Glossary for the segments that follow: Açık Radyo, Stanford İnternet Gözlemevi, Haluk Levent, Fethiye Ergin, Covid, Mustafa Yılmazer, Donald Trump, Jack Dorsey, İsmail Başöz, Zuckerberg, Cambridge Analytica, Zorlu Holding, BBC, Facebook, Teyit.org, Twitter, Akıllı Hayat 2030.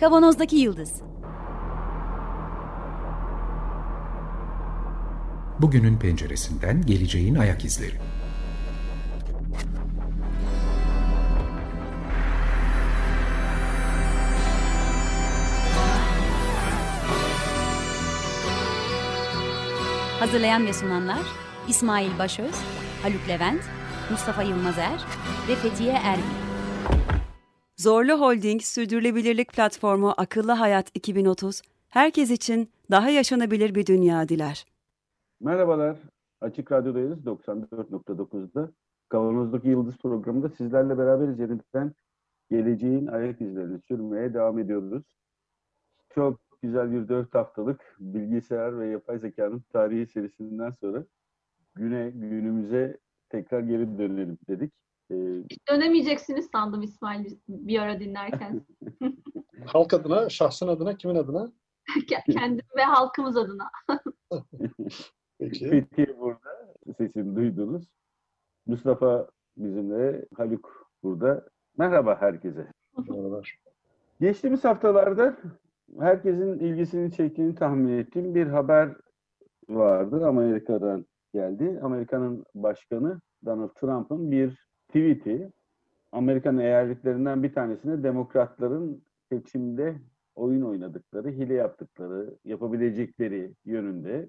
Kavanozdaki Yıldız. Bugünün penceresinden geleceğin ayak izleri. Hazırlayan ve sunanlar İsmail Başöz, Haluk Levent, Mustafa Yılmazer ve Fethiye Ergin. Zorlu Holding Sürdürülebilirlik Platformu Akıllı Hayat 2030, herkes için daha yaşanabilir bir dünya diler. Merhabalar, Açık Radyo'dayız 94.9'da. Kavanozdaki Yıldız programında sizlerle beraberiz. Yeniden geleceğin ayak izlerini sürmeye devam ediyoruz. Çok güzel bir 4 haftalık bilgisayar ve yapay zekanın tarihi serisinden sonra günümüze tekrar geri dönelim dedik. Hiç dönemeyeceksiniz sandım İsmail bir ara dinlerken. Halk adına, şahsın adına, kimin adına? Kendim ve halkımız adına. Peki. Fethiye burada, sesini duydunuz. Mustafa bizimle, Haluk burada. Merhaba herkese. Merhabalar. Geçtiğimiz haftalarda herkesin ilgisini çektiğini tahmin ettiğim bir haber vardı. Amerika'dan geldi. Amerika'nın başkanı Donald Trump'ın bir tweet'i, Amerika'nın eyaletlerinden bir tanesine demokratların seçimde oyun oynadıkları, hile yaptıkları, yapabilecekleri yönünde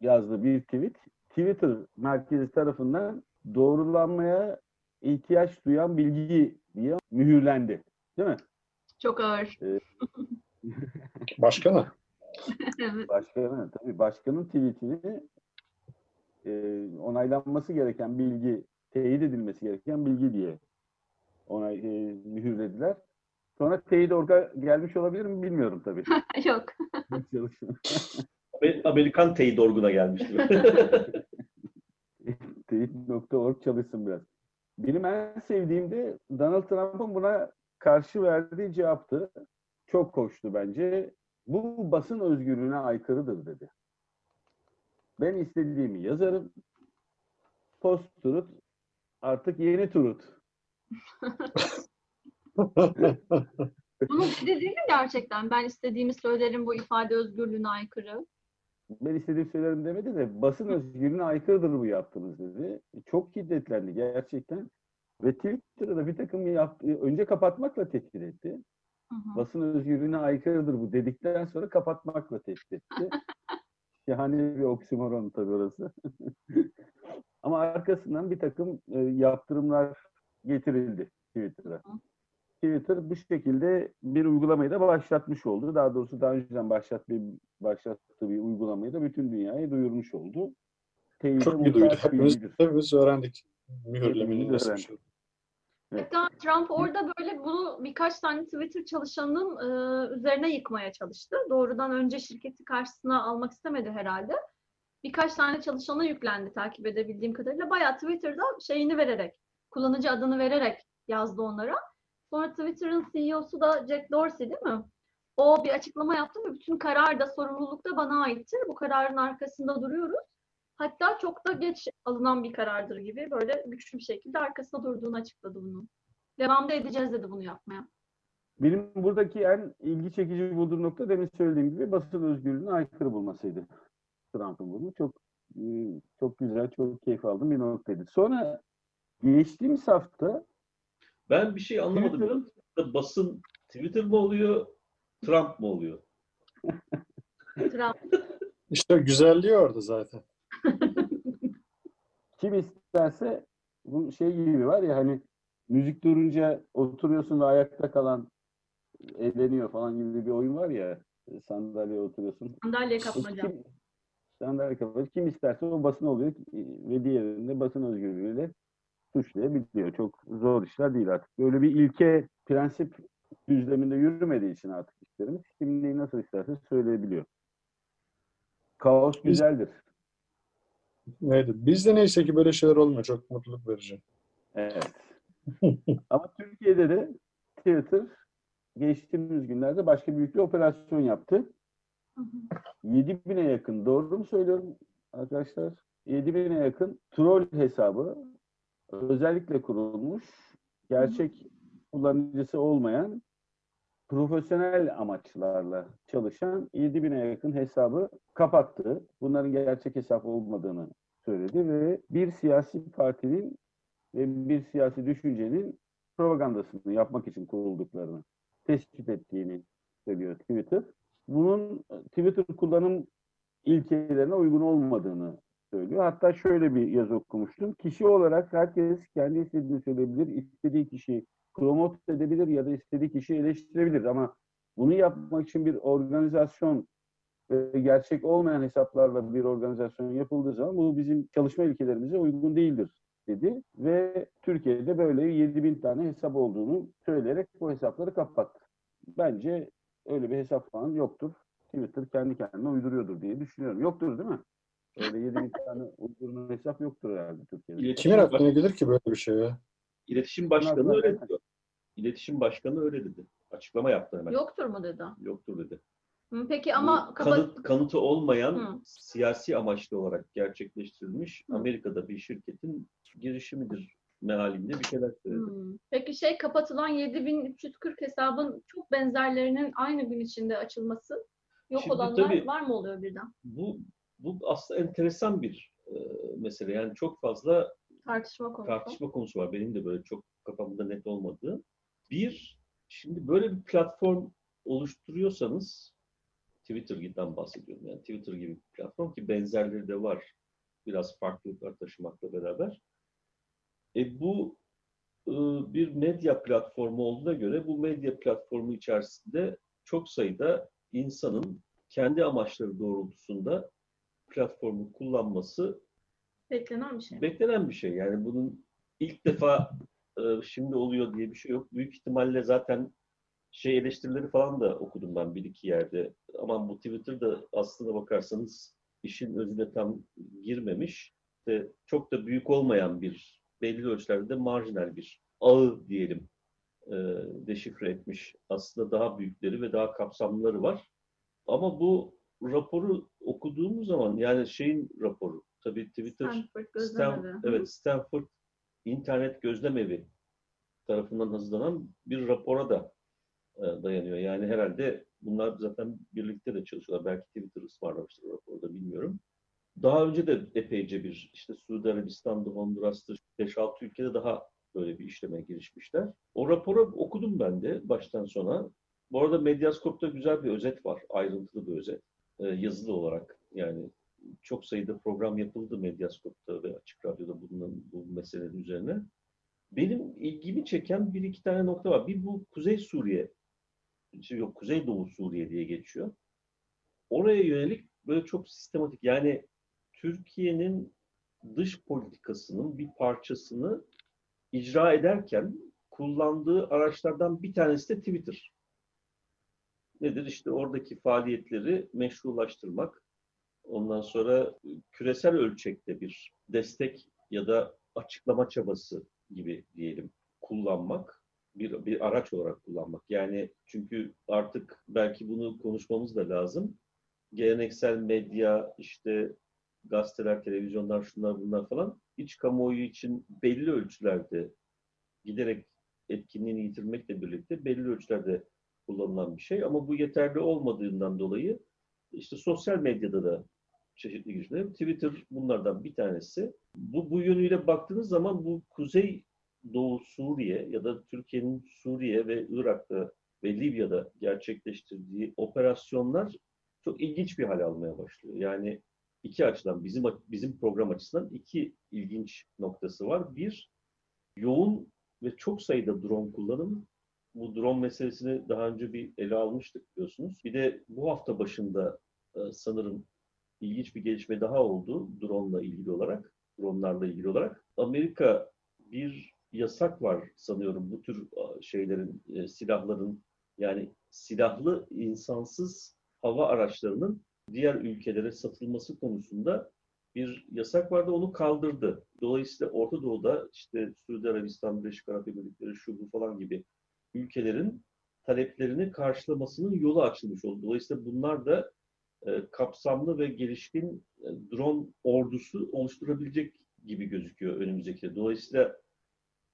yazdığı bir tweet, Twitter merkezi tarafından doğrulanmaya ihtiyaç duyan bilgi diye mühürlendi. Değil mi? Çok ağır. Başkanı. Başkanı. Tabii başkanın tweetini onaylanması gereken bilgi, teyit edilmesi gereken bilgi diye mühürlediler. Sonra Teyit.org'a gelmiş olabilir mi bilmiyorum tabii. Yok. Amerikan Teyit.org'una gelmişti. Teyit.org çalışsın biraz. Benim en sevdiğim de Donald Trump'ın buna karşı verdiği cevaptı. Çok hoştu bence. Bu basın özgürlüğüne aykırıdır dedi. Ben istediğimi yazarım. Post truth artık yeni truth. Bunu dedi değil mi gerçekten? Ben istediğimi söylerim, bu ifade özgürlüğüne aykırı. Ben istediğimi söylerim demedi de basın özgürlüğüne aykırıdır bu yaptığınız dedi. Çok şiddetlendi gerçekten. Ve Twitter'da bir takım önce kapatmakla tehdit etti. Hı-hı. Basın özgürlüğüne aykırıdır bu dedikten sonra kapatmakla tehdit etti. Şahane bir oksimoron tabii orası. Ama arkasından bir takım yaptırımlar getirildi Twitter'a. Hı-hı. Twitter bu şekilde bir uygulamayı da başlatmış oldu. Daha doğrusu daha önceden başlattığı bir uygulamayı da bütün dünyaya duyurmuş oldu. Çok iyi duydu. Hepimiz öğrendik. Mühürlemenin nasıl bir şey. Hatta Trump orada böyle bunu birkaç tane Twitter çalışanının üzerine yıkmaya çalıştı. Doğrudan önce şirketi karşısına almak istemedi herhalde. Birkaç tane çalışana yüklendi takip edebildiğim kadarıyla. Bayağı Twitter'da şeyini vererek, kullanıcı adını vererek yazdı onlara. Sonra Twitter'ın CEO'su da Jack Dorsey değil mi? O bir açıklama yaptı ve bütün karar da sorumluluk da bana aittir. Bu kararın arkasında duruyoruz. Hatta çok da geç alınan bir karardır gibi böyle güçlü bir şekilde arkasında durduğunu açıkladı bunu. Devamda edeceğiz dedi bunu yapmaya. Benim buradaki en ilgi çekici bulduğum nokta demin söylediğim gibi basın özgürlüğüne aykırı bulmasıydı. Trump'ın bunu çok güzel, çok keyif aldığım bir noktaydı. Sonra geçtiğimiz hafta ben bir şey anlamadım. Basın Twitter mı oluyor, Trump mı oluyor? Trump. İşte güzelliği orada zaten. Kim isterse bu şey gibi var ya hani müzik durunca oturuyorsun da ayakta kalan eğleniyor falan gibi bir oyun var ya sandalyeye oturuyorsun. Sandalye kapmaca. Sandalye kapmaca. Kim isterse o basın oluyor ve diğerinde basın özgürlüğüyle suçlayabiliyor. Çok zor işler değil artık. Böyle bir ilke, prensip düzleminde yürümediği için artık işlerimiz kimliği nasıl isterse söyleyebiliyor. Kaos güzeldir. Neydi? Bizde neyse ki böyle şeyler olmuyor. Çok mutluluk verici. Evet. Ama Türkiye'de de Twitter geçtiğimiz günlerde başka büyük bir operasyon yaptı. 7.000'e yakın, doğru mu söylüyorum arkadaşlar? 7.000'e yakın troll hesabı özellikle kurulmuş, gerçek kullanıcısı olmayan profesyonel amaçlarla çalışan 7.000'e yakın hesabı kapattı. Bunların gerçek hesap olmadığını söyledi ve bir siyasi partinin ve bir siyasi düşüncenin propagandasını yapmak için kurulduklarını tespit ettiğini söylüyor Twitter. Bunun Twitter kullanım ilkelerine uygun olmadığını söylüyor. Hatta şöyle bir yazı okumuştum. Kişi olarak herkes kendi istediğini söyleyebilir, istediği kişiyi promote edebilir ya da istediği kişiyi eleştirebilir. Ama bunu yapmak için bir organizasyon, gerçek olmayan hesaplarla bir organizasyon yapıldığı zaman bu bizim çalışma ilkelerimize uygun değildir dedi. Ve Türkiye'de böyle 7.000 tane hesap olduğunu söyleyerek bu hesapları kapattı. Bence öyle bir hesap falan yoktur. Twitter kendi kendine uyduruyordur diye düşünüyorum. Yoktur değil mi? Öyle 7.000 tane uydurma hesap yoktur herhalde Türkiye'de. Kimin aklına gelir ki böyle bir şey ya? İletişim Başkanı öyle diyor. İletişim Başkanı öyle dedi. Açıklama yaptı hemen. Yoktur mu dedi? Yoktur dedi. Peki ama kanıtı olmayan siyasi amaçlı olarak gerçekleştirilmiş Amerika'da bir şirketin girişimidir mealinde bir şeyler söyledi. Peki kapatılan 7.340 hesabın çok benzerlerinin aynı gün içinde açılması, yok şimdi olanlar tabii, var mı oluyor birden? Bu aslında enteresan bir mesele. Yani çok fazla tartışma konusu var. Benim de böyle çok kafamda net olmadığı. Şimdi böyle bir platform oluşturuyorsanız, Twitter'dan bahsediyorum. Yani Twitter gibi bir platform ki benzerleri de var. Biraz farklılıklar taşımakla beraber. Bu bir medya platformu olduğuna göre bu medya platformu içerisinde çok sayıda insanın kendi amaçları doğrultusunda platformu kullanması beklenen bir şey. Yani bunun ilk defa şimdi oluyor diye bir şey yok. Büyük ihtimalle zaten eleştirileri falan da okudum ben bir iki yerde. Aman bu Twitter'da aslına bakarsanız işin özüne tam girmemiş. Çok da büyük olmayan bir, belli ölçülerde marjinal bir ağı diyelim deşifre etmiş. Aslında daha büyükleri ve daha kapsamlıları var. Ama bu raporu okuduğumuz zaman, yani raporu tabii Twitter, Stanford İnternet Gözlemevi tarafından hazırlanan bir rapora da dayanıyor. Yani herhalde bunlar zaten birlikte de çalışıyorlar. Belki Twitter ısmarlamıştır raporda, bilmiyorum. Daha önce de epeyce bir Suudi Arabistan'da, Honduras'ta 5-6 ülkede daha böyle bir işleme girişmişler. O raporu okudum ben de baştan sona. Bu arada Medyascope'da güzel bir özet var. Ayrıntılı bir özet. Yazılı olarak yani çok sayıda program yapıldı Medyascope'da ve Açık Radyo'da bu meselenin üzerine. Benim ilgimi çeken bir iki tane nokta var. Bir, bu Kuzeydoğu Suriye diye geçiyor. Oraya yönelik böyle çok sistematik, yani Türkiye'nin dış politikasının bir parçasını icra ederken kullandığı araçlardan bir tanesi de Twitter. Nedir? Oradaki faaliyetleri meşrulaştırmak. Ondan sonra küresel ölçekte bir destek ya da açıklama çabası gibi diyelim kullanmak. Bir araç olarak kullanmak. Yani çünkü artık belki bunu konuşmamız da lazım. Geleneksel medya, gazeteler, televizyonlar, şunlar bunlar falan iç kamuoyu için belli ölçülerde giderek etkinliğini yitirmekle birlikte belli ölçülerde kullanılan bir şey. Ama bu yeterli olmadığından dolayı sosyal medyada da çeşitli girişimler. Twitter bunlardan bir tanesi. Bu yönüyle baktığınız zaman bu Kuzeydoğu Suriye ya da Türkiye'nin Suriye ve Irak'ta ve Libya'da gerçekleştirdiği operasyonlar çok ilginç bir hal almaya başlıyor. Yani iki açıdan, bizim program açısından iki ilginç noktası var. Bir, yoğun ve çok sayıda drone kullanımı. Bu drone meselesini daha önce bir ele almıştık biliyorsunuz. Bir de bu hafta başında sanırım ilginç bir gelişme daha oldu dronelarla ilgili olarak. Amerika bir yasak var sanıyorum bu tür şeylerin, silahların, yani silahlı insansız hava araçlarının diğer ülkelere satılması konusunda bir yasak vardı, onu kaldırdı. Dolayısıyla Orta Doğu'da Suudi Arabistan, Birleşik Arap Emirlikleri, şu bu falan gibi ülkelerin taleplerini karşılamasının yolu açılmış oldu. Dolayısıyla bunlar da kapsamlı ve gelişkin drone ordusu oluşturabilecek gibi gözüküyor önümüzdeki. Dolayısıyla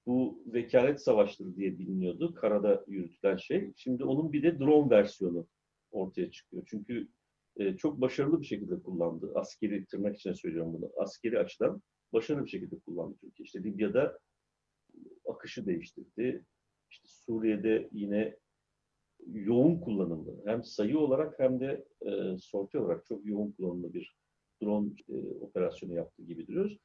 Bu vekalet savaşları diye biliniyordu. Karada yürütülen şey. Şimdi onun bir de drone versiyonu ortaya çıkıyor. Çünkü çok başarılı bir şekilde kullandı. Askeri, tırnak içine söylüyorum bunu. Askeri açıdan başarılı bir şekilde kullandı Türkiye. İşte Libya'da akışı değiştirdi. İşte Suriye'de yine yoğun kullanımlı. Hem sayı olarak hem de sorti olarak çok yoğun kullanımlı bir drone operasyonu yaptığı gibi duruyoruz.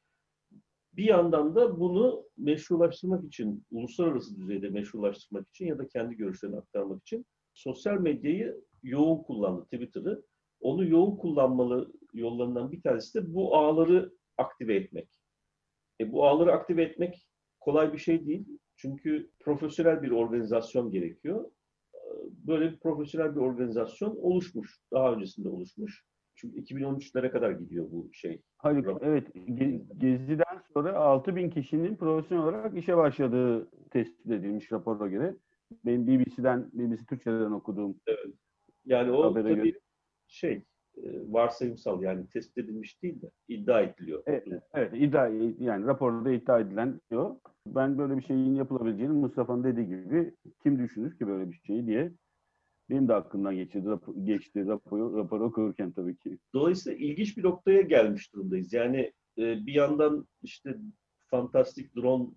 Bir yandan da bunu meşrulaştırmak için, uluslararası düzeyde meşrulaştırmak için ya da kendi görüşlerini aktarmak için sosyal medyayı yoğun kullandı, Twitter'ı. Onu yoğun kullanmalı yollarından bir tanesi de bu ağları aktive etmek. Bu ağları aktive etmek kolay bir şey değil. Çünkü profesyonel bir organizasyon gerekiyor. Böyle bir profesyonel bir organizasyon oluşmuş, daha öncesinde oluşmuş. Çünkü 2013'lere kadar gidiyor bu şey. Haluk, evet. Gezi'den sonra 6.000 kişinin profesyonel olarak işe başladığı tespit edilmiş rapora göre. Benim BBC Türkçe'den okuduğum. Evet. Yani o tabii göre şey, varsayımsal, yani tespit edilmiş değil de iddia ediliyor. Evet, iddia, yani raporda iddia edilen diyor. Ben böyle bir şeyin yapılabileceğini, Mustafa'nın dediği gibi, kim düşünür ki böyle bir şeyi diye benim de aklımdan geçti raporu okurken tabii ki. Dolayısıyla ilginç bir noktaya gelmiş durumdayız. Yani bir yandan işte fantastik drone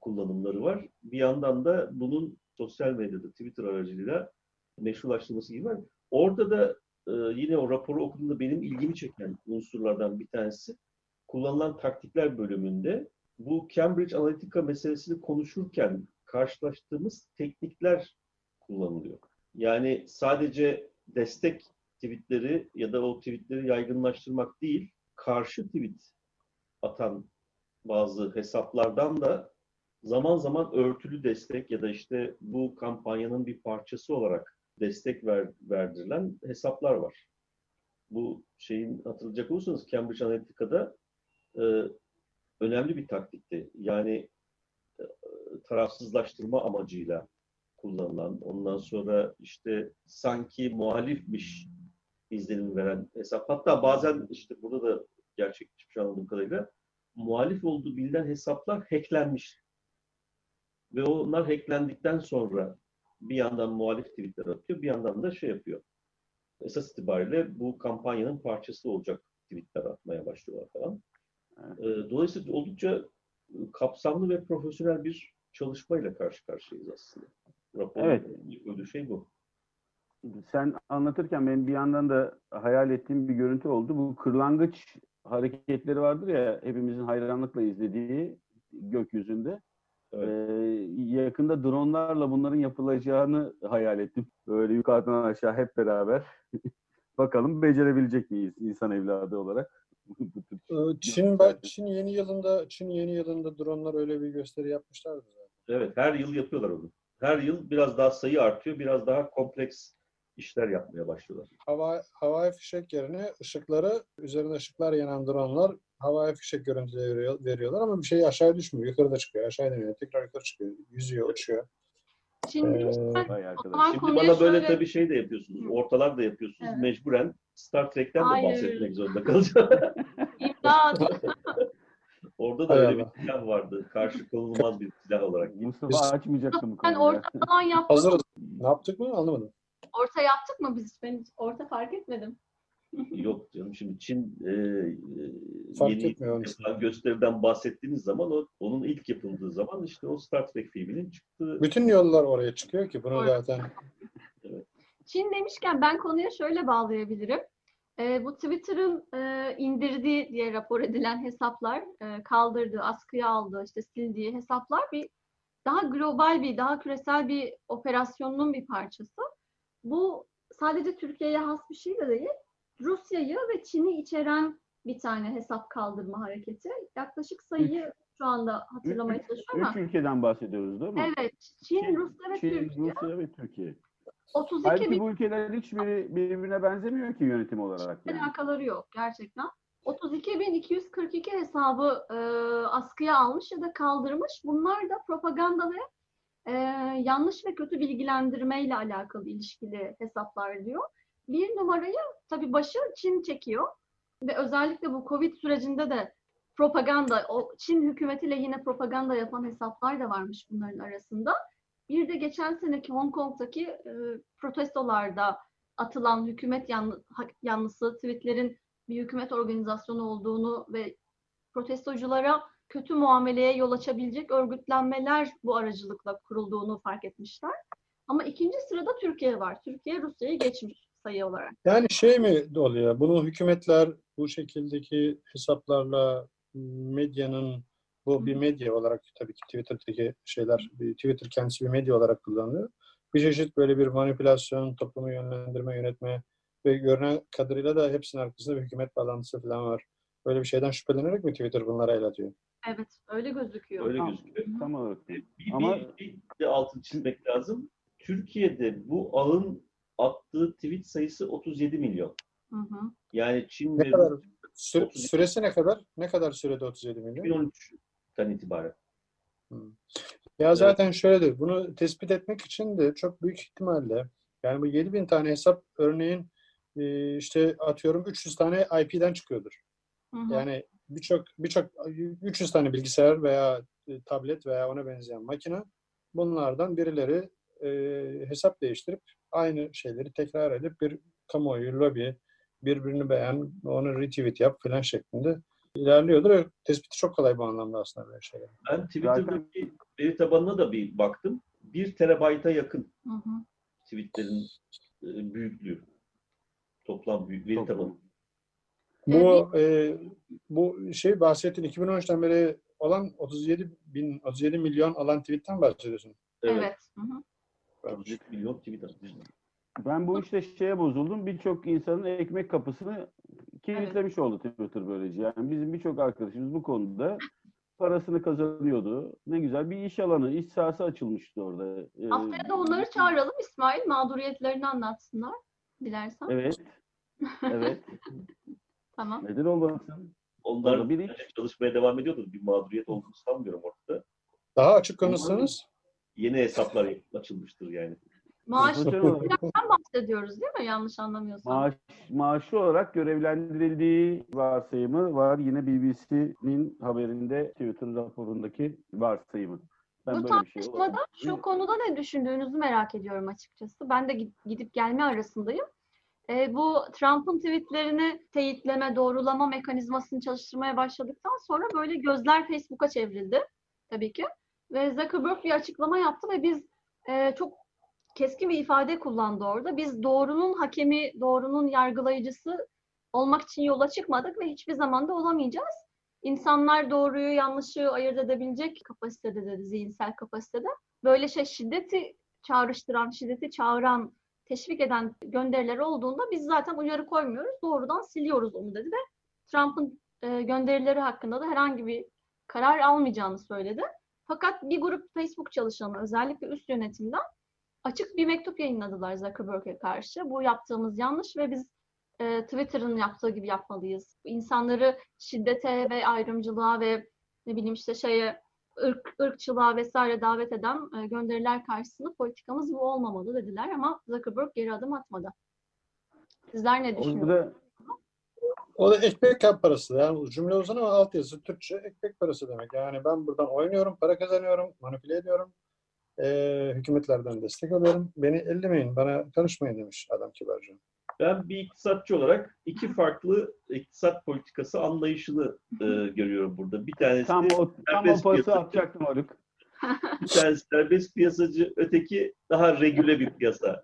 kullanımları var. Bir yandan da bunun sosyal medyada, Twitter aracılığıyla meşrulaştırılması gibi var. Orada da yine o raporu okuduğumda benim ilgimi çeken unsurlardan bir tanesi, kullanılan taktikler bölümünde bu Cambridge Analytica meselesini konuşurken karşılaştığımız teknikler kullanılıyor. Yani sadece destek tweetleri ya da o tweetleri yaygınlaştırmak değil, karşı tweet atan bazı hesaplardan da zaman zaman örtülü destek ya da işte bu kampanyanın bir parçası olarak destek verdirilen hesaplar var. Bu şeyin, hatırlayacak olursanız, Cambridge Analytica'da önemli bir taktikti. Yani tarafsızlaştırma amacıyla kullanılan, ondan sonra işte sanki muhalifmiş izlenimi veren hesap. Hatta bazen işte burada da gerçekleşmiş anladığım kadarıyla muhalif olduğu bilinen hesaplar hacklenmiş. Ve onlar hacklendikten sonra bir yandan muhalif tweetler atıyor, bir yandan da şey yapıyor. Esas itibariyle bu kampanyanın parçası olacak tweetler atmaya başlıyorlar falan. Dolayısıyla oldukça kapsamlı ve profesyonel bir çalışmayla karşı karşıyayız aslında. Raporun ödü şey bu. Sen anlatırken benim bir yandan da hayal ettiğim bir görüntü oldu. Bu kırlangıç hareketleri vardır ya, hepimizin hayranlıkla izlediği gökyüzünde. Evet. Yakında dronlarla bunların yapılacağını hayal ettim. Böyle yukarıdan aşağı hep beraber. Bakalım becerebilecek miyiz insan evladı olarak? Çin yeni yılında dronlar öyle bir gösteri yapmışlardı zaten. Evet, her yıl yapıyorlar onu. Her yıl biraz daha sayı artıyor, biraz daha kompleks işler yapmaya başlıyorlar. Havai fişek yerine ışıkları, üzerine ışıklar yanan dronlar havai fişek görüntüleri veriyorlar ama bir şey aşağıya düşmüyor. Yukarıda çıkıyor, aşağıya dönüyor, tekrar yukarı çıkıyor, yüzüyor, uçuyor. Şimdi bana böyle tabii şey de yapıyorsunuz, ortalar da yapıyorsunuz. Evet. Mecburen Star Trek'ten de bahsetmek zorunda kalacağım. İmdat! Orada da öyle bir silah vardı. Karşı konulmaz bir silah olarak. Mustafa açmayacaktı bu konuyu. Orta falan yaptık. Hazır. Ne yaptık mı? Anlamadım. Orta yaptık mı biz? Ben orta fark etmedim. Yok canım, şimdi Çin yeni gösteriden bahsettiğiniz zaman onun ilk yapıldığı zaman işte o Star Trek filminin çıktığı. Bütün yollar oraya çıkıyor ki bunu zaten. Evet. Çin demişken ben konuya şöyle bağlayabilirim. Bu Twitter'ın indirdiği diye rapor edilen hesaplar, kaldırdığı, askıya aldığı, işte sildiği hesaplar bir daha global, bir daha küresel bir operasyonun bir parçası. Bu sadece Türkiye'ye has bir şey de değil. Rusya'yı ve Çin'i içeren bir tane hesap kaldırma hareketi. Yaklaşık sayıyı şu anda hatırlamaya çalışıyorum ama. 3 ülkeden bahsediyoruz değil mi? Evet. Çin, Rusya ve Türkiye. 32 halbuki bu ülkeler hiçbiri birbirine benzemiyor ki yönetim olarak. Yani. Alakaları yok gerçekten. 32.242 hesabı askıya almış ya da kaldırmış. Bunlar da propaganda ve yanlış ve kötü bilgilendirmeyle alakalı, ilişkili hesaplar diyor. Bir numarayı tabii başı Çin çekiyor. Ve özellikle bu Covid sürecinde de propaganda, o Çin hükümetiyle yine propaganda yapan hesaplar da varmış bunların arasında. Bir de geçen seneki Hong Kong'daki protestolarda atılan hükümet yanlısı tweetlerin bir hükümet organizasyonu olduğunu ve protestoculara kötü muameleye yol açabilecek örgütlenmeler bu aracılıkla kurulduğunu fark etmişler. Ama ikinci sırada Türkiye var. Türkiye Rusya'yı geçmiş sayı olarak. Yani şey mi dolayı? Bunu hükümetler bu şekildeki hesaplarla medyanın, bu bir medya olarak tabii ki Twitter'daki şeyler, Twitter kendisi bir medya olarak kullanılıyor. Bir çeşit böyle bir manipülasyon, toplumu yönlendirme, yönetme ve görünen kadarıyla da hepsinin arkasında bir hükümet bağlantısı falan var. Böyle bir şeyden şüphelenerek mi Twitter bunlara el atıyor? Evet, öyle gözüküyor. Öyle gözüküyor. Tam olarak değil. Ama bir altın çizmek lazım. Türkiye'de bu ağın attığı tweet sayısı 37 milyon. Hı hı. Yani Çin ne kadar, süresi ne kadar? Ne kadar sürede 37 milyon? 2013'ten itibaren. Hı. Ya zaten evet. Şöyledir. Bunu tespit etmek için de çok büyük ihtimalle yani bu 7.000 tane hesap örneğin işte atıyorum 300 tane IP'den çıkıyordur. Hı hı. Yani birçok 300 tane bilgisayar veya tablet veya ona benzeyen makine bunlardan birileri hesap değiştirip aynı şeyleri tekrar edip bir kamuoyu, lobi, birbirini beğen, onu retweet yap falan şeklinde ilerliyordur. Tespiti çok kolay bu anlamda aslında böyle şeyler. Ben Twitter'daki veri tabanına da bir baktım. 1 terabayta yakın tweetlerin büyüklüğü. Toplam büyük veri tabanı. Bu şey bahsettin 2013'ten beri olan 37 milyon alan tweetten bahsediyorsun. Evet. Hı hı. Milyon tweet atmıştım. Ben bu işte şeye bozuldum. Birçok insanın ekmek kapısını kilitlemiş oldu Twitter böylece. Yani bizim birçok arkadaşımız bu konuda parasını kazanıyordu. Ne güzel bir iş alanı, iş sahası açılmıştı orada. Haftaya da onları çağıralım İsmail. Mağduriyetlerini anlatsınlar. Dilersen. Evet. Evet. Tamam. Neden olmasın? Onlar biri çalışmaya devam ediyordu. Bir mağduriyet olduğunu sanmıyorum ortada. Daha açık konuşsanız. Yeni hesaplar açılmıştır yani. Maaşlardan bahsediyoruz değil mi? Yanlış anlamıyorsam. Maaşı olarak görevlendirildiği varsayımı var. Yine BBC'nin haberinde Twitter raporundaki varsayımı. Ben bu tartışmada şu konuda ne düşündüğünüzü merak ediyorum açıkçası. Ben de gidip gelme arasındayım. Bu Trump'ın tweetlerini teyitleme, doğrulama mekanizmasını çalıştırmaya başladıktan sonra böyle gözler Facebook'a çevrildi tabii ki. Ve Zuckerberg bir açıklama yaptı ve biz çok keskin bir ifade kullandı orada. Biz doğrunun hakemi, doğrunun yargılayıcısı olmak için yola çıkmadık ve hiçbir zaman da olamayacağız. İnsanlar doğruyu, yanlışı ayırt edebilecek kapasitede dedi, zihinsel kapasitede. Böyle şiddeti çağrıştıran, şiddeti çağıran, teşvik eden gönderiler olduğunda biz zaten uyarı koymuyoruz, doğrudan siliyoruz onu dedi ve Trump'ın gönderileri hakkında da herhangi bir karar almayacağını söyledi. Fakat bir grup Facebook çalışanı, özellikle üst yönetimden açık bir mektup yayınladılar Zuckerberg'e karşı. Bu yaptığımız yanlış ve biz Twitter'ın yaptığı gibi yapmalıyız. İnsanları şiddete ve ayrımcılığa ve ne bileyim işte ırkçılığa vesaire davet eden gönderiler karşısında politikamız bu olmamalı dediler ama Zuckerberg geri adım atmadı. Sizler ne düşünüyorsunuz? O da ekmek parası. Yani cümle uzun ama altyazı Türkçe ekmek parası demek. Yani ben buradan oynuyorum, para kazanıyorum, manipüle ediyorum. Hükümetlerden destek alıyorum. Beni ellemeyin, bana karışmayın demiş adam kibarca. Ben bir iktisatçı olarak iki farklı iktisat politikası anlayışını görüyorum burada. Bir tanesi tam o pası atacaktım Haluk. Bir tanesi serbest piyasacı, öteki daha regüle bir piyasa.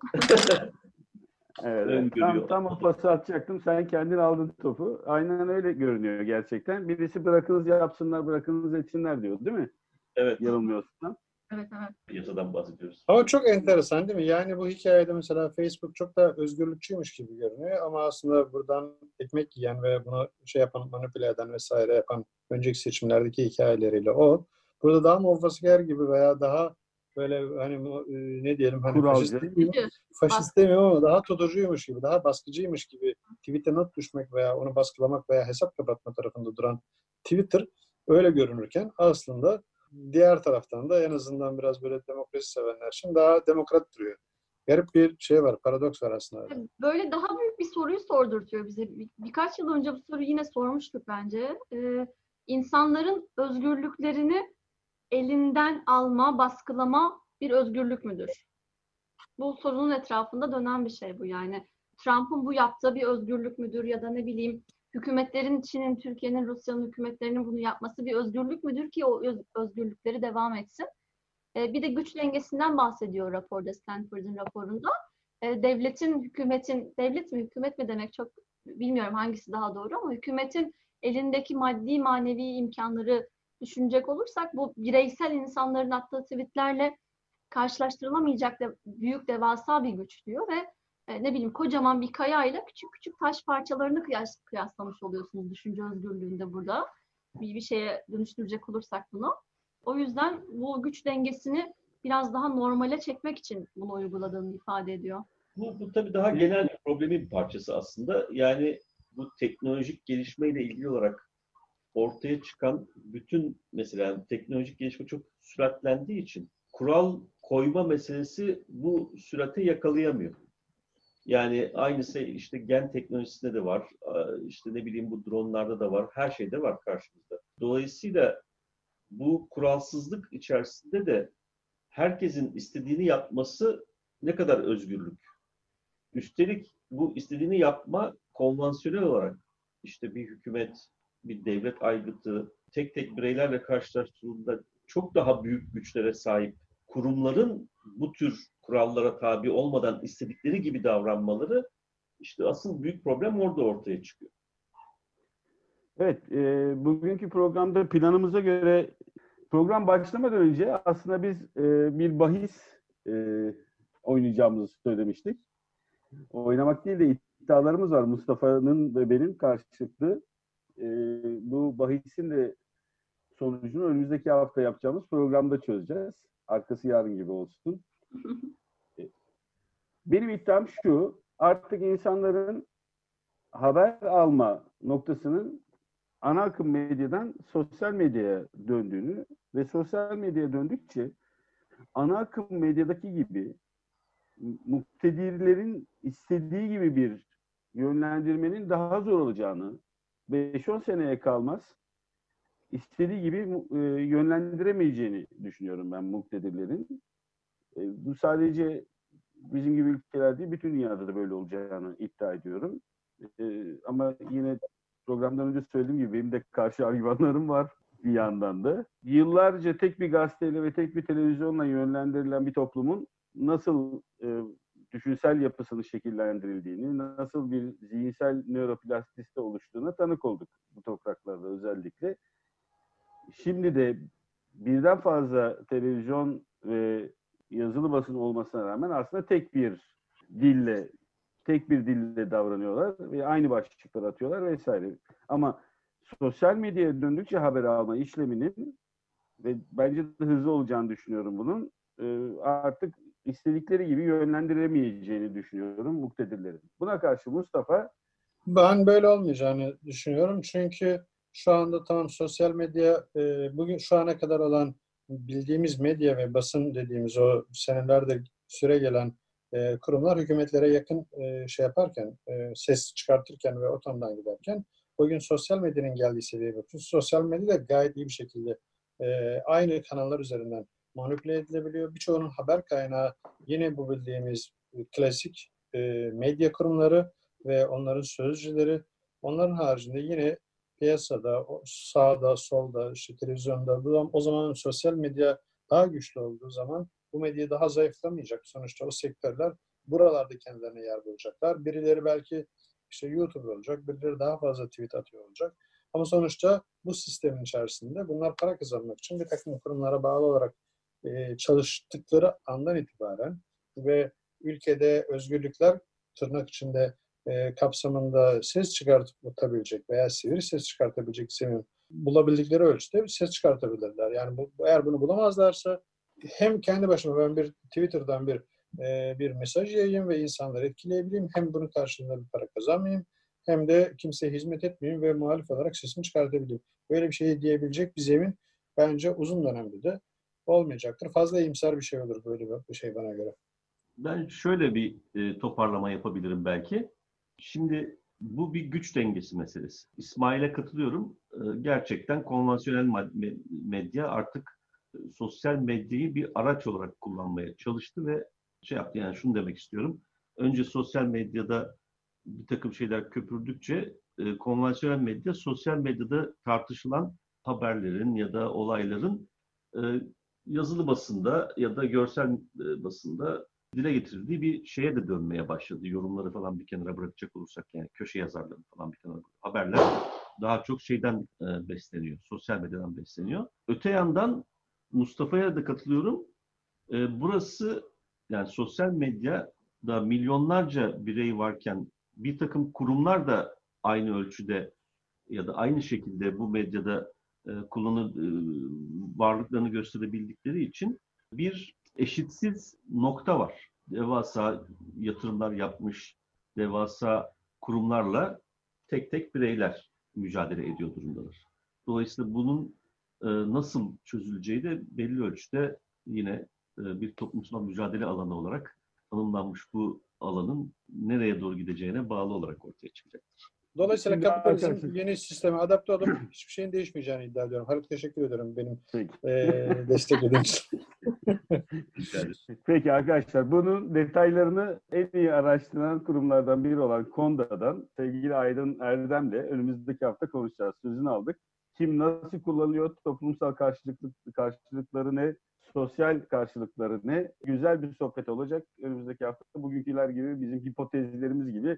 Evet, tam o pası atacaktım. Sen kendin aldın topu. Aynen öyle görünüyor gerçekten. Birisi bırakınız yapsınlar, bırakınız etsinler diyor değil mi? Evet. Yanılmıyorsun. Evet. Piyasadan bahsediyoruz. Ama çok enteresan değil mi? Yani bu hikayede mesela Facebook çok da özgürlükçüymüş gibi görünüyor ama aslında buradan ekmek yiyen ve bunu yapan, manipüle eden vesaire yapan önceki seçimlerdeki hikayeleriyle o. Burada daha muhafazakar gibi veya daha böyle hani ne diyelim hani faşist demiyorum ama daha tutucuymuş gibi, daha baskıcıymış gibi tweet'e not düşmek veya onu baskılamak veya hesap kapatma tarafında duran Twitter öyle görünürken aslında diğer taraftan da en azından biraz böyle demokrasi sevenler şimdi daha demokrat duruyor. Garip bir şey var, paradoks var aslında. Böyle daha büyük bir soruyu sordurtuyor bize. Birkaç yıl önce bu soruyu yine sormuştuk bence. insanların özgürlüklerini elinden alma, baskılama bir özgürlük müdür? Bu sorunun etrafında dönen bir şey bu yani. Trump'ın bu yaptığı bir özgürlük müdür ya da ne bileyim hükümetlerin, Çin'in, Türkiye'nin, Rusya'nın hükümetlerinin bunu yapması bir özgürlük müdür ki o özgürlükleri devam etsin? Bir de güç dengesinden bahsediyor raporda, Stanford'ın raporunda. Devletin, hükümetin, devlet mi hükümet mi demek çok bilmiyorum hangisi daha doğru ama hükümetin elindeki maddi manevi imkanları düşünecek olursak bu bireysel insanların attığı tweetlerle karşılaştırılamayacak da büyük devasa bir güç diyor ve ne bileyim kocaman bir kayayla küçük küçük taş parçalarını kıyaslamış oluyorsunuz düşünce özgürlüğünde burada. Bir şeye dönüştürecek olursak bunu. O yüzden bu güç dengesini biraz daha normale çekmek için bunu uyguladığını ifade ediyor. Bu tabii daha genel bir problemin bir parçası aslında. Yani bu teknolojik gelişmeyle ilgili olarak ortaya çıkan bütün mesela teknolojik gelişme çok süratlendiği için kural koyma meselesi bu sürate yakalayamıyor. Yani aynısı işte gen teknolojisinde de var, işte ne bileyim bu dronlarda da var, her şeyde var karşımızda. Dolayısıyla bu kuralsızlık içerisinde de herkesin istediğini yapması ne kadar özgürlük? Üstelik bu istediğini yapma konvansiyonel olarak işte bir hükümet, bir devlet aygıtı, tek tek bireylerle karşılaştırıldığında çok daha büyük güçlere sahip kurumların bu tür kurallara tabi olmadan istedikleri gibi davranmaları işte asıl büyük problem orada ortaya çıkıyor. Evet, bugünkü programda planımıza göre program başlamadan önce aslında biz bir bahis oynayacağımızı söylemiştik. Oynamak değil de iddialarımız var Mustafa'nın ve benim karşılıklı. Bu bahisin de sonucunu önümüzdeki hafta yapacağımız programda çözeceğiz. Arkası yarın gibi olsun. Benim iddiam şu, artık insanların haber alma noktasının ana akım medyadan sosyal medyaya döndüğünü ve sosyal medyaya döndükçe ana akım medyadaki gibi muktedirlerin istediği gibi bir yönlendirmenin daha zor olacağını 5-10 seneye kalmaz istediği gibi yönlendiremeyeceğini düşünüyorum ben muktedirlerin. Bu sadece bizim gibi ülkeler değil, bütün dünyada da böyle olacağını iddia ediyorum. Ama yine programdan önce söylediğim gibi benim de karşı argümanlarım var bir yandan da. Yıllarca tek bir gazeteyle ve tek bir televizyonla yönlendirilen bir toplumun nasıl düşünsel yapısının şekillendirildiğini, nasıl bir zihinsel nöroplastisite oluştuğuna tanık olduk bu topraklarda özellikle. Şimdi de birden fazla televizyon ve yazılı basın olmasına rağmen aslında tek bir dille davranıyorlar ve aynı başlıkları atıyorlar vesaire. Ama sosyal medyaya döndükçe haber alma işleminin ve bence de hızlı olacağını düşünüyorum bunun. Artık istedikleri gibi yönlendiremeyeceğini düşünüyorum muktedirlerin. Buna karşı Mustafa? Ben böyle olmayacağını düşünüyorum çünkü şu anda tamam sosyal medya bugün şu ana kadar olan bildiğimiz medya ve basın dediğimiz o senelerde süre gelen kurumlar hükümetlere yakın şey yaparken, ses çıkartırken ve o tamdan giderken bugün sosyal medyanın geldiği seviyeye bakıyoruz. Sosyal medya gayet iyi bir şekilde aynı kanallar üzerinden manipüle edilebiliyor. Birçoğunun haber kaynağı yine bu bildiğimiz klasik medya kurumları ve onların sözcüleri. Onların haricinde yine piyasada, sağda, solda, işte televizyonda, o zaman sosyal medya daha güçlü olduğu zaman bu medya daha zayıflamayacak. Sonuçta o sektörler buralarda kendilerine yer bulacaklar. Birileri belki işte YouTuber olacak, birileri daha fazla tweet atıyor olacak. Ama sonuçta bu sistemin içerisinde bunlar para kazanmak için bir takım kurumlara bağlı olarak çalıştıkları andan itibaren ve ülkede özgürlükler tırnak içinde kapsamında ses çıkartıp bulabilecek veya sivri ses çıkartabilecek seviyenin bulabildikleri ölçüde ses çıkartabilirler. Yani eğer bunu bulamazlarsa hem kendi başıma ben bir Twitter'dan bir mesaj yayayım ve insanları etkileyebileyim. Hem bunun karşılığında bir para kazanmayayım hem de kimseye hizmet etmeyeyim ve muhalif olarak sesimi çıkartabileyim. Böyle bir şey diyebilecek bir zemin bence uzun dönemde de olmayacaktır. Fazla iyimser bir şey olur böyle bir şey bana göre. Ben şöyle bir toparlama yapabilirim belki. Şimdi Bu bir güç dengesi meselesi. İsmail'e katılıyorum. Gerçekten konvansiyonel medya artık sosyal medyayı bir araç olarak kullanmaya çalıştı ve şey yaptı. Yani şunu demek istiyorum. Önce sosyal medyada bir takım şeyler köpürdükçe konvansiyonel medya sosyal medyada tartışılan haberlerin ya da olayların yazılı basında ya da görsel basında dile getirildiği bir şeye de dönmeye başladı. Yorumları falan bir kenara bırakacak olursak, yani köşe yazarları falan bir kenara bırakacak. Haberler daha çok şeyden besleniyor, sosyal medyadan besleniyor. Öte yandan Mustafa'ya da katılıyorum. Burası, yani sosyal medyada milyonlarca birey varken bir takım kurumlar da aynı ölçüde ya da aynı şekilde bu medyada varlıklarını gösterebildikleri için bir eşitsiz nokta var. Devasa yatırımlar yapmış, devasa kurumlarla tek tek bireyler mücadele ediyor durumdalar. Dolayısıyla bunun nasıl çözüleceği de belli ölçüde yine bir toplumsal mücadele alanı olarak tanımlanmış, bu alanın nereye doğru gideceğine bağlı olarak ortaya çıkacaktır. Dolayısıyla kapitalizm yeni sisteme adapte olup hiçbir şeyin değişmeyeceğini iddia ediyorum. Haluk, teşekkür ederim benim desteklediğim için. Peki arkadaşlar, bunun detaylarını en iyi araştıran kurumlardan biri olan Konda'dan sevgili Aydın Erdem'le önümüzdeki hafta konuşacağız. Sözünü aldık. Kim nasıl kullanıyor, toplumsal karşılıkları ne, sosyal karşılıkları ne? Güzel bir sohbet olacak önümüzdeki hafta. Bugünküler gibi, bizim hipotezlerimiz gibi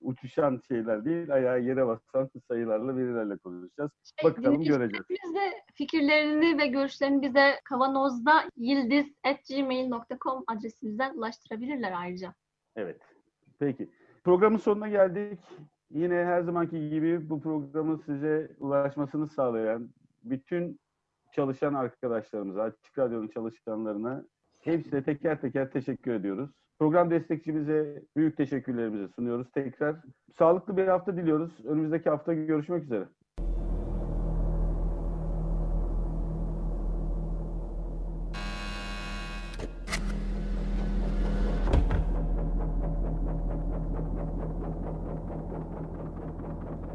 uçuşan şeyler değil, ayağı yere basan sayılarla, verilerle konuşacağız. Bakalım, göreceğiz. Biz de fikirlerini ve görüşlerini bize kavanozda@yildiz@gmail.com adresimizden ulaştırabilirler ayrıca. Evet. Peki. Programın sonuna geldik. Yine her zamanki gibi bu programı size ulaşmasını sağlayan bütün çalışan arkadaşlarımıza, Açık Radyo'nun çalışanlarına hepsine teker teker teşekkür ediyoruz. Program destekçimize büyük teşekkürlerimizi sunuyoruz. Tekrar sağlıklı bir hafta diliyoruz. Önümüzdeki hafta görüşmek üzere.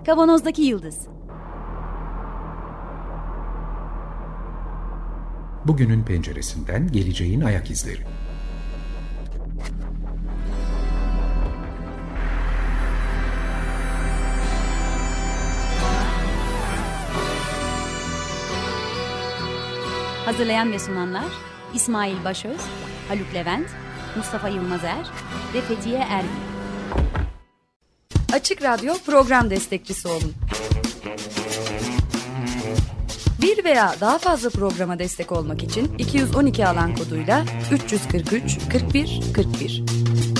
Kavanozdaki Yıldız. Bugünün penceresinden geleceğin ayak izleri. Hazırlayan ve sunanlar İsmail Başöz, Haluk Levent, Mustafa Yılmazer ve Fethiye Ergin. Açık Radyo program destekçisi olun. Bir veya daha fazla programa destek olmak için 212 alan koduyla 343 41 41.